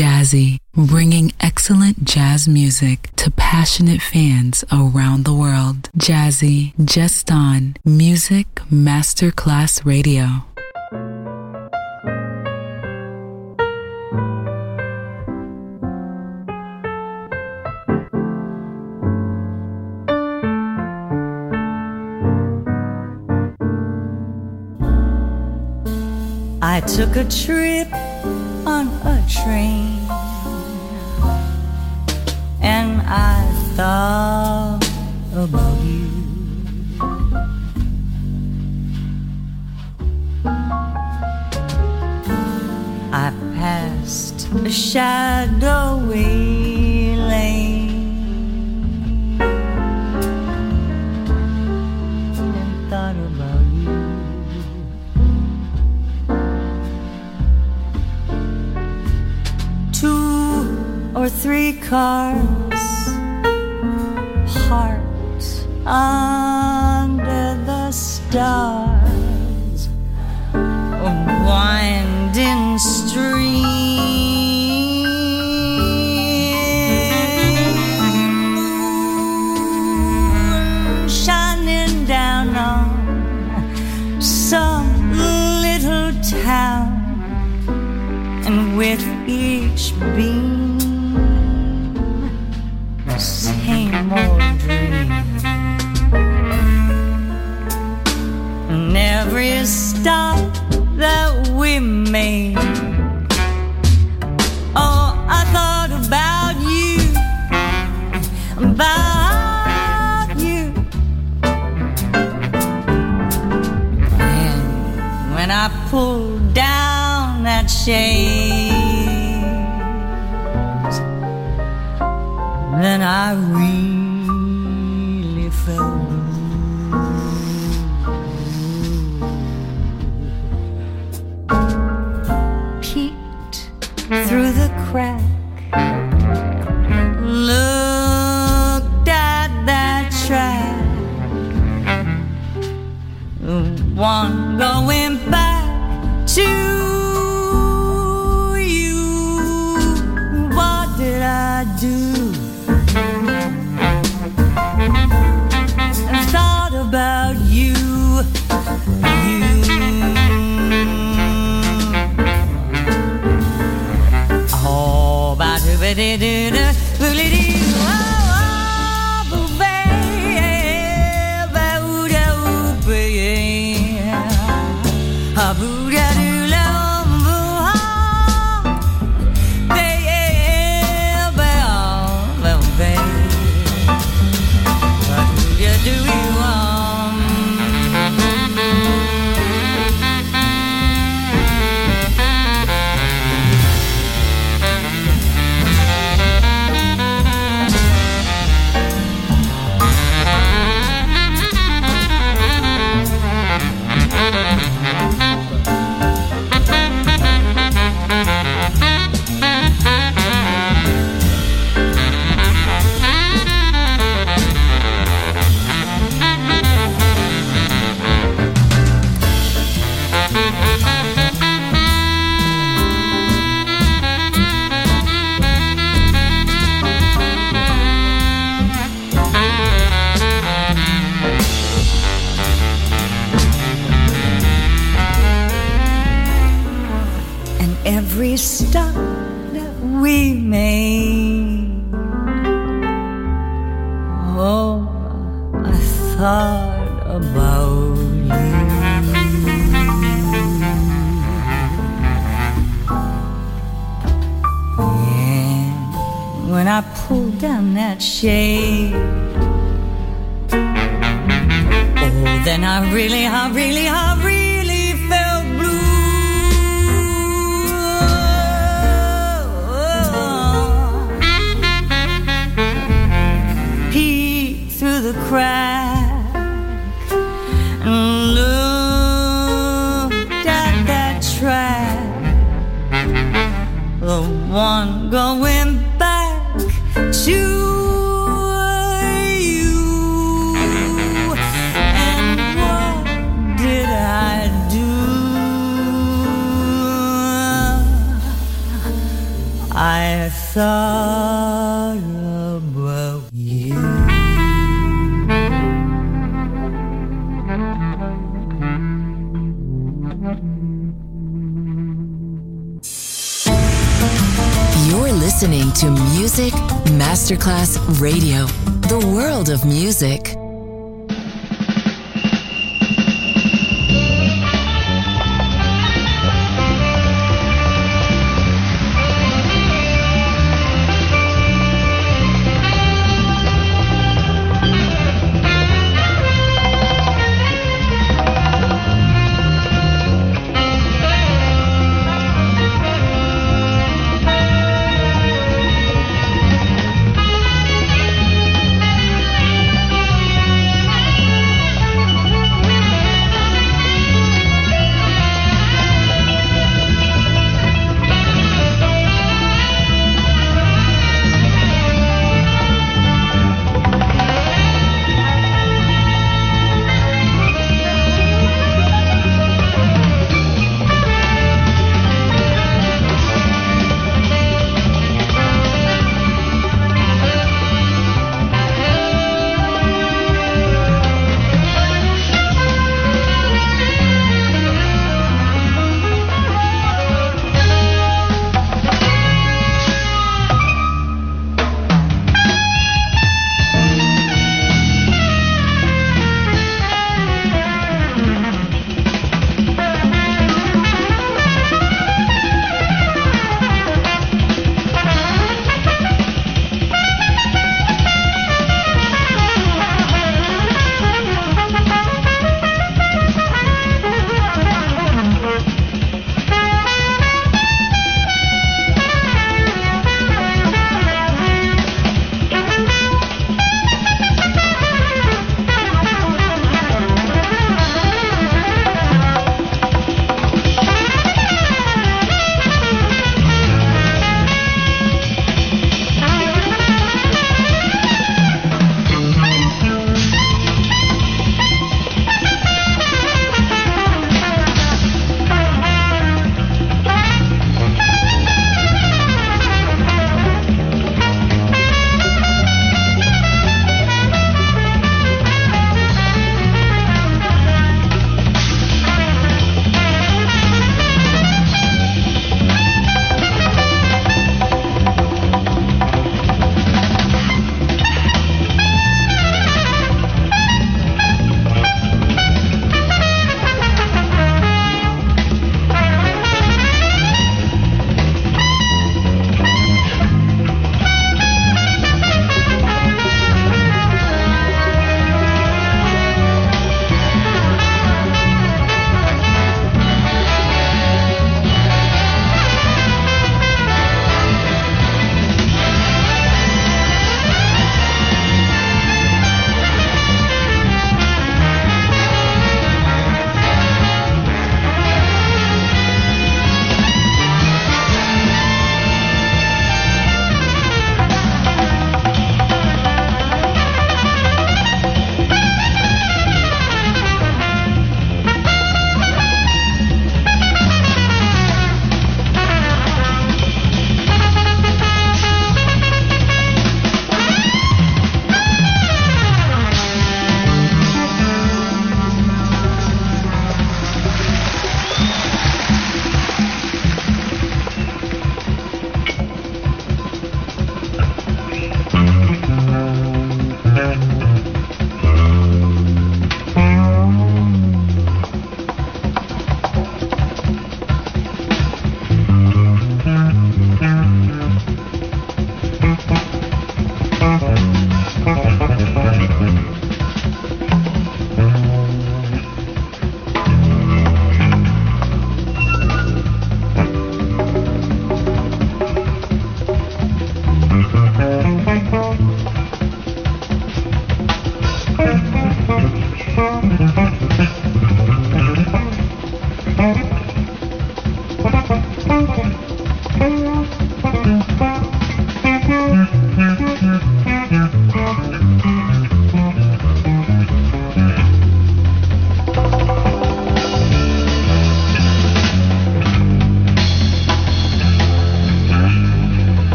Jazzy, bringing excellent jazz music to passionate fans around the world. Jazzy, just on Music Masterclass Radio. I took a trip on a train, and I thought about you. I passed a shadowy lane and thought about you. Or three cars parked under the stars, a winding stream shining down on some little town, and with each beam same old dream, and every stop that we made, oh, I thought about you, and when I pulled down that shade, then I really felt blue. Peeked through the crack, looked at that track, the one going back to you. What did I do? About you, oh, ba do ba do do do, do do do, oh, oh, baby, ba do do baby, ah, do do. Every stop that we made, oh, I thought about you. Yeah, when I pulled down that shade, oh, then I really crack and looked at that track, the one going back to you, and what did I do? I Listening to Music Masterclass Radio, the world of music.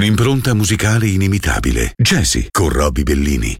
Impronta musicale inimitabile. Jazzy con Roby Bellini.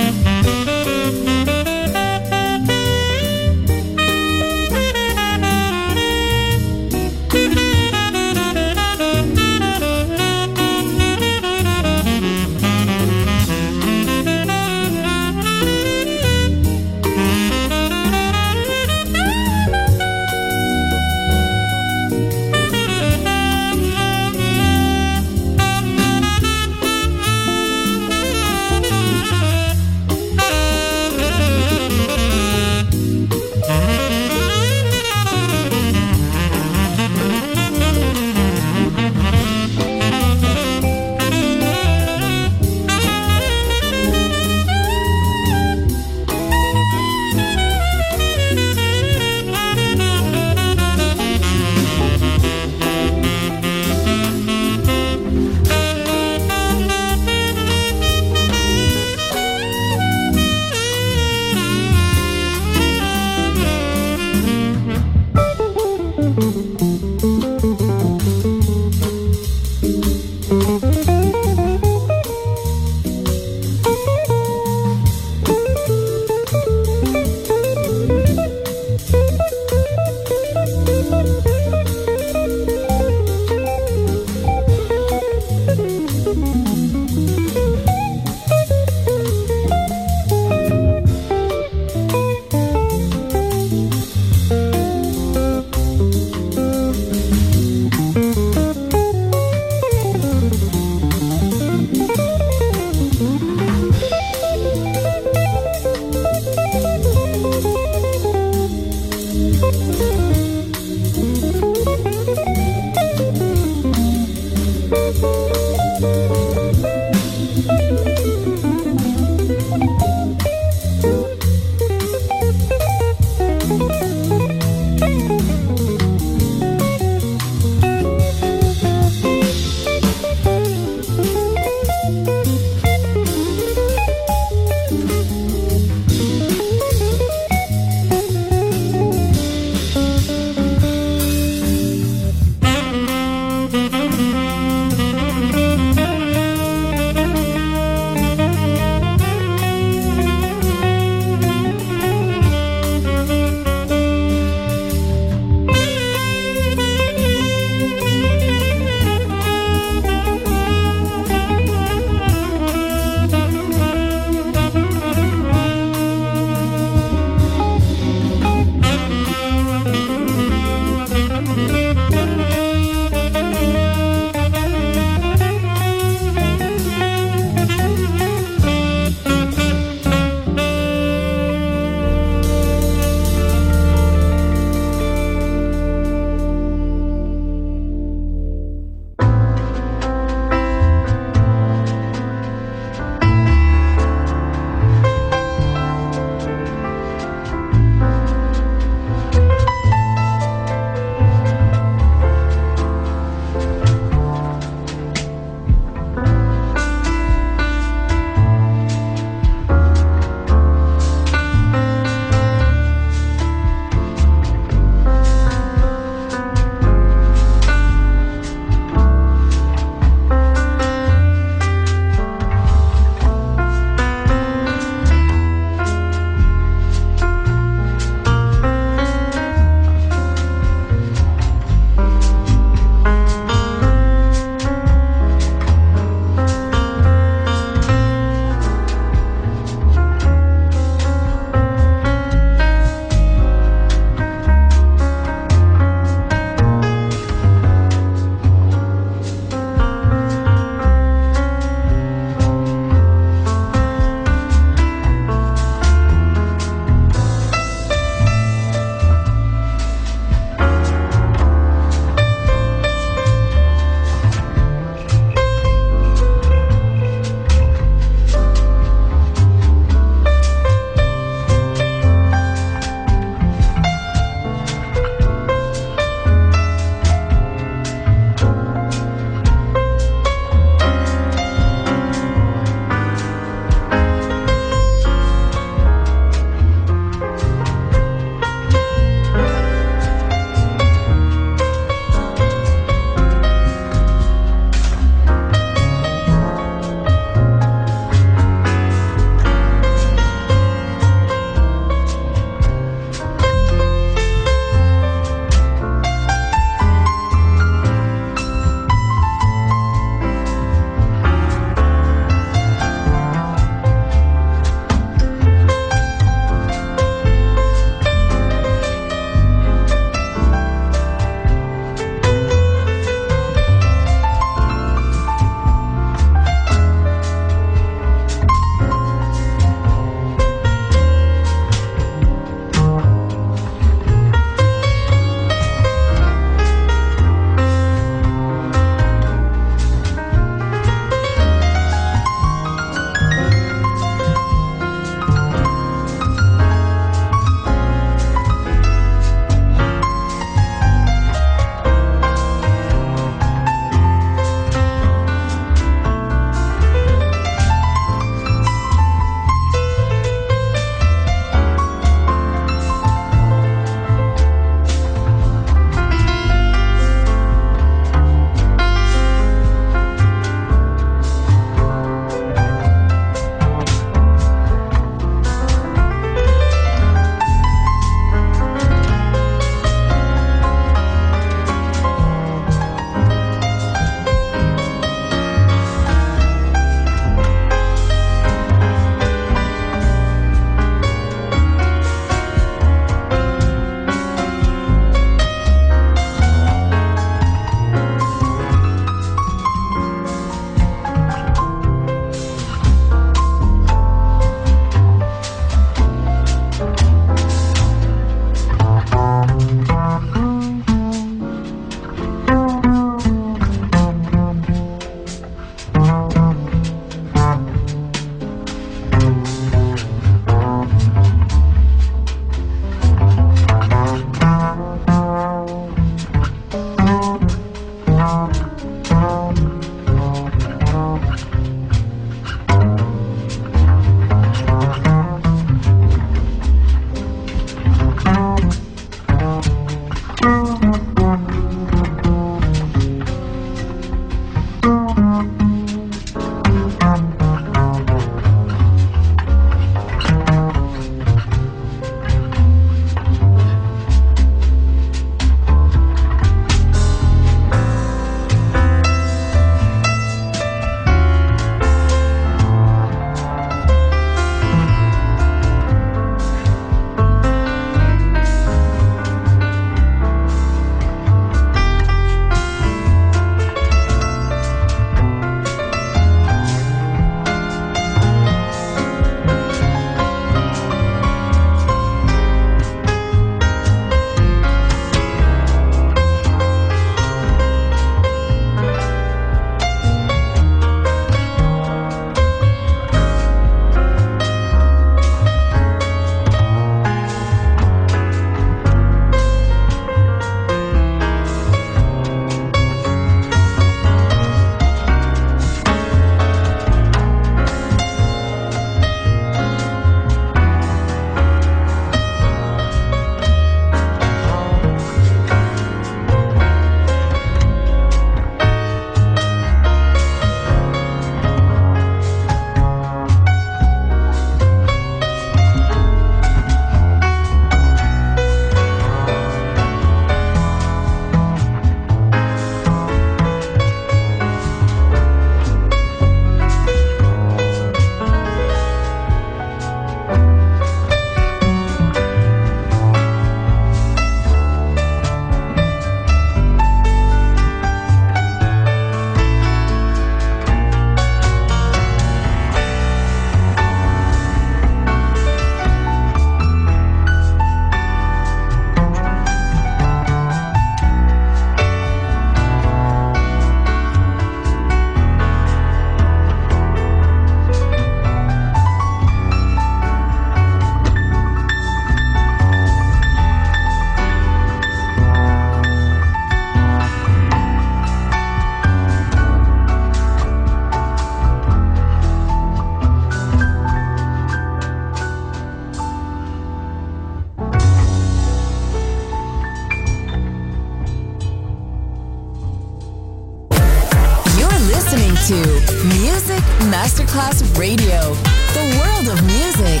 to Music Masterclass Radio, the world of music.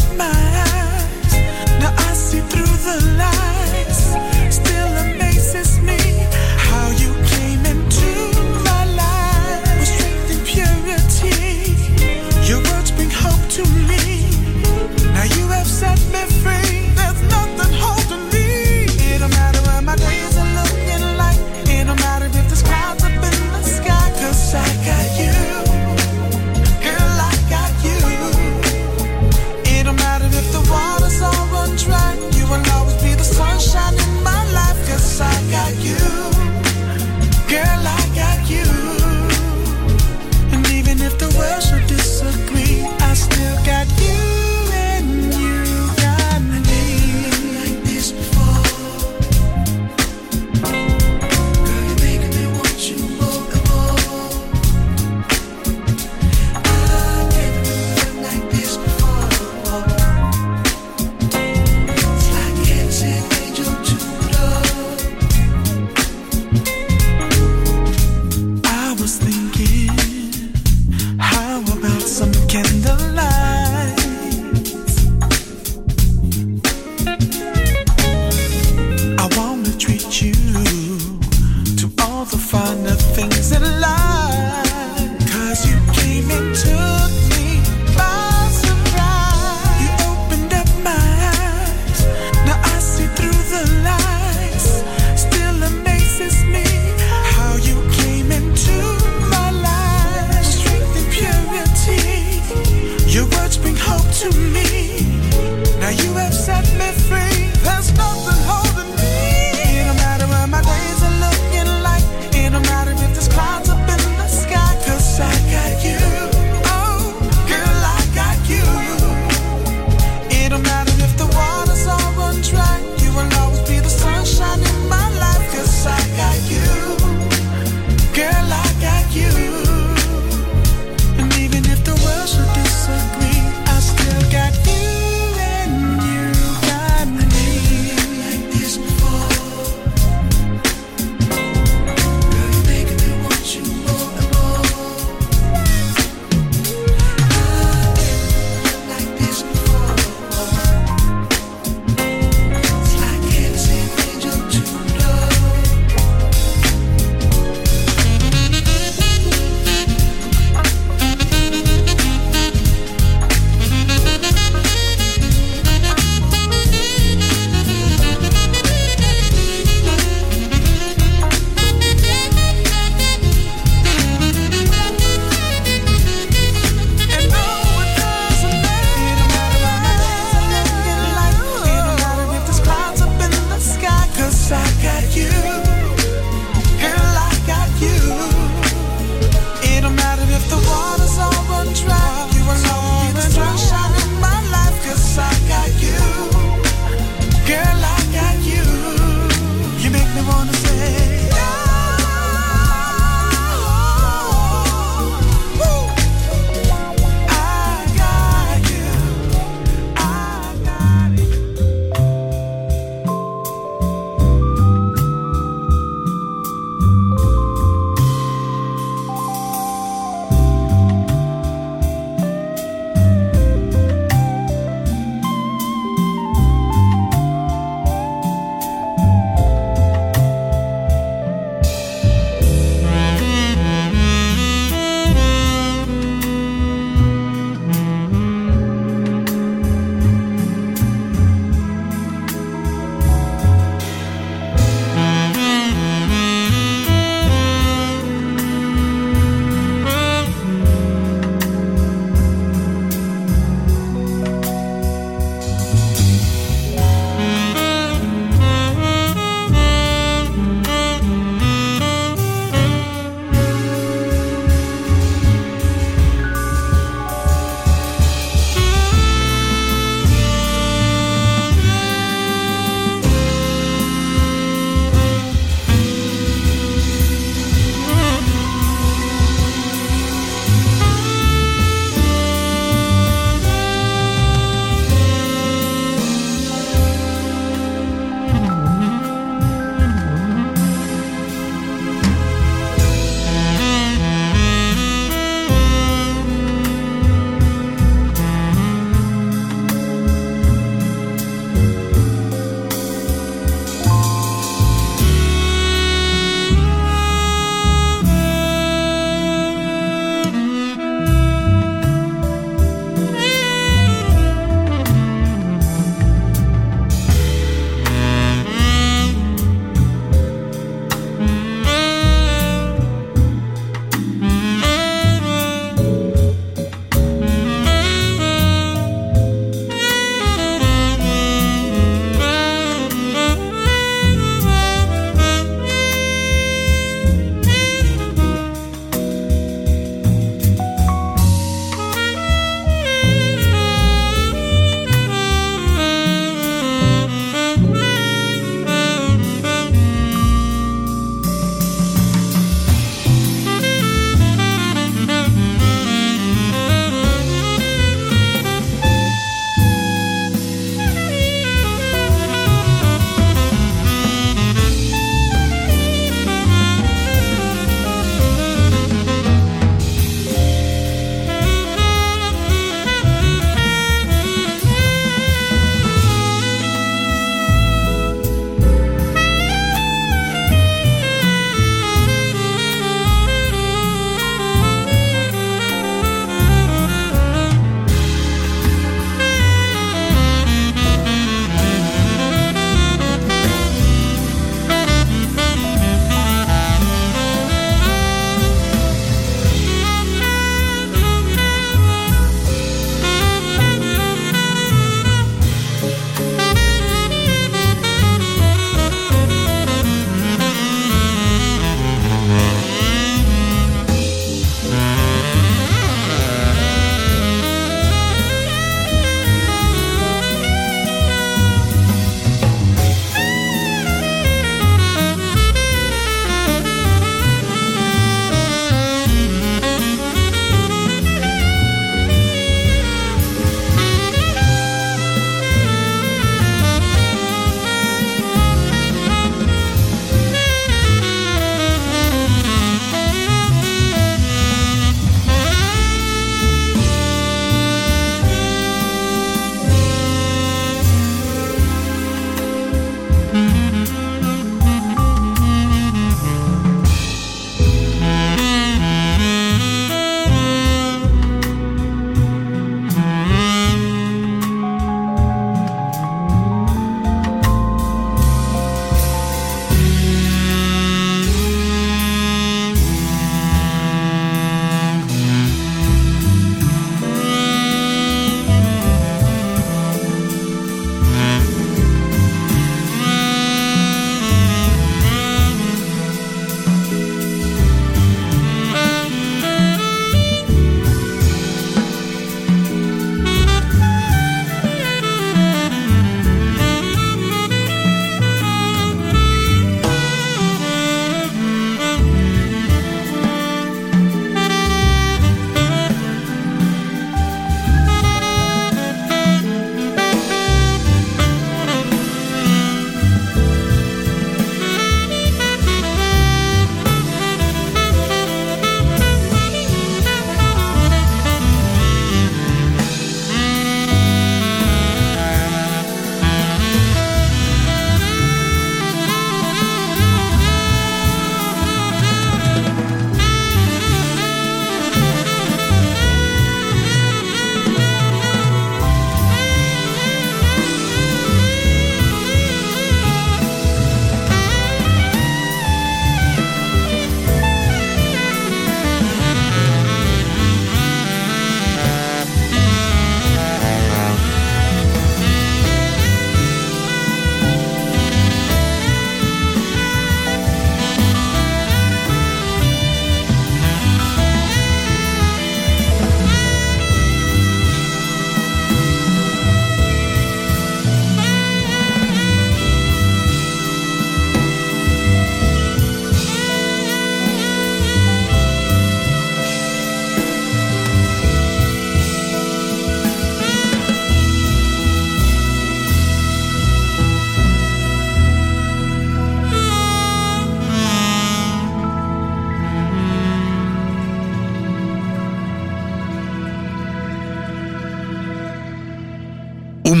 Un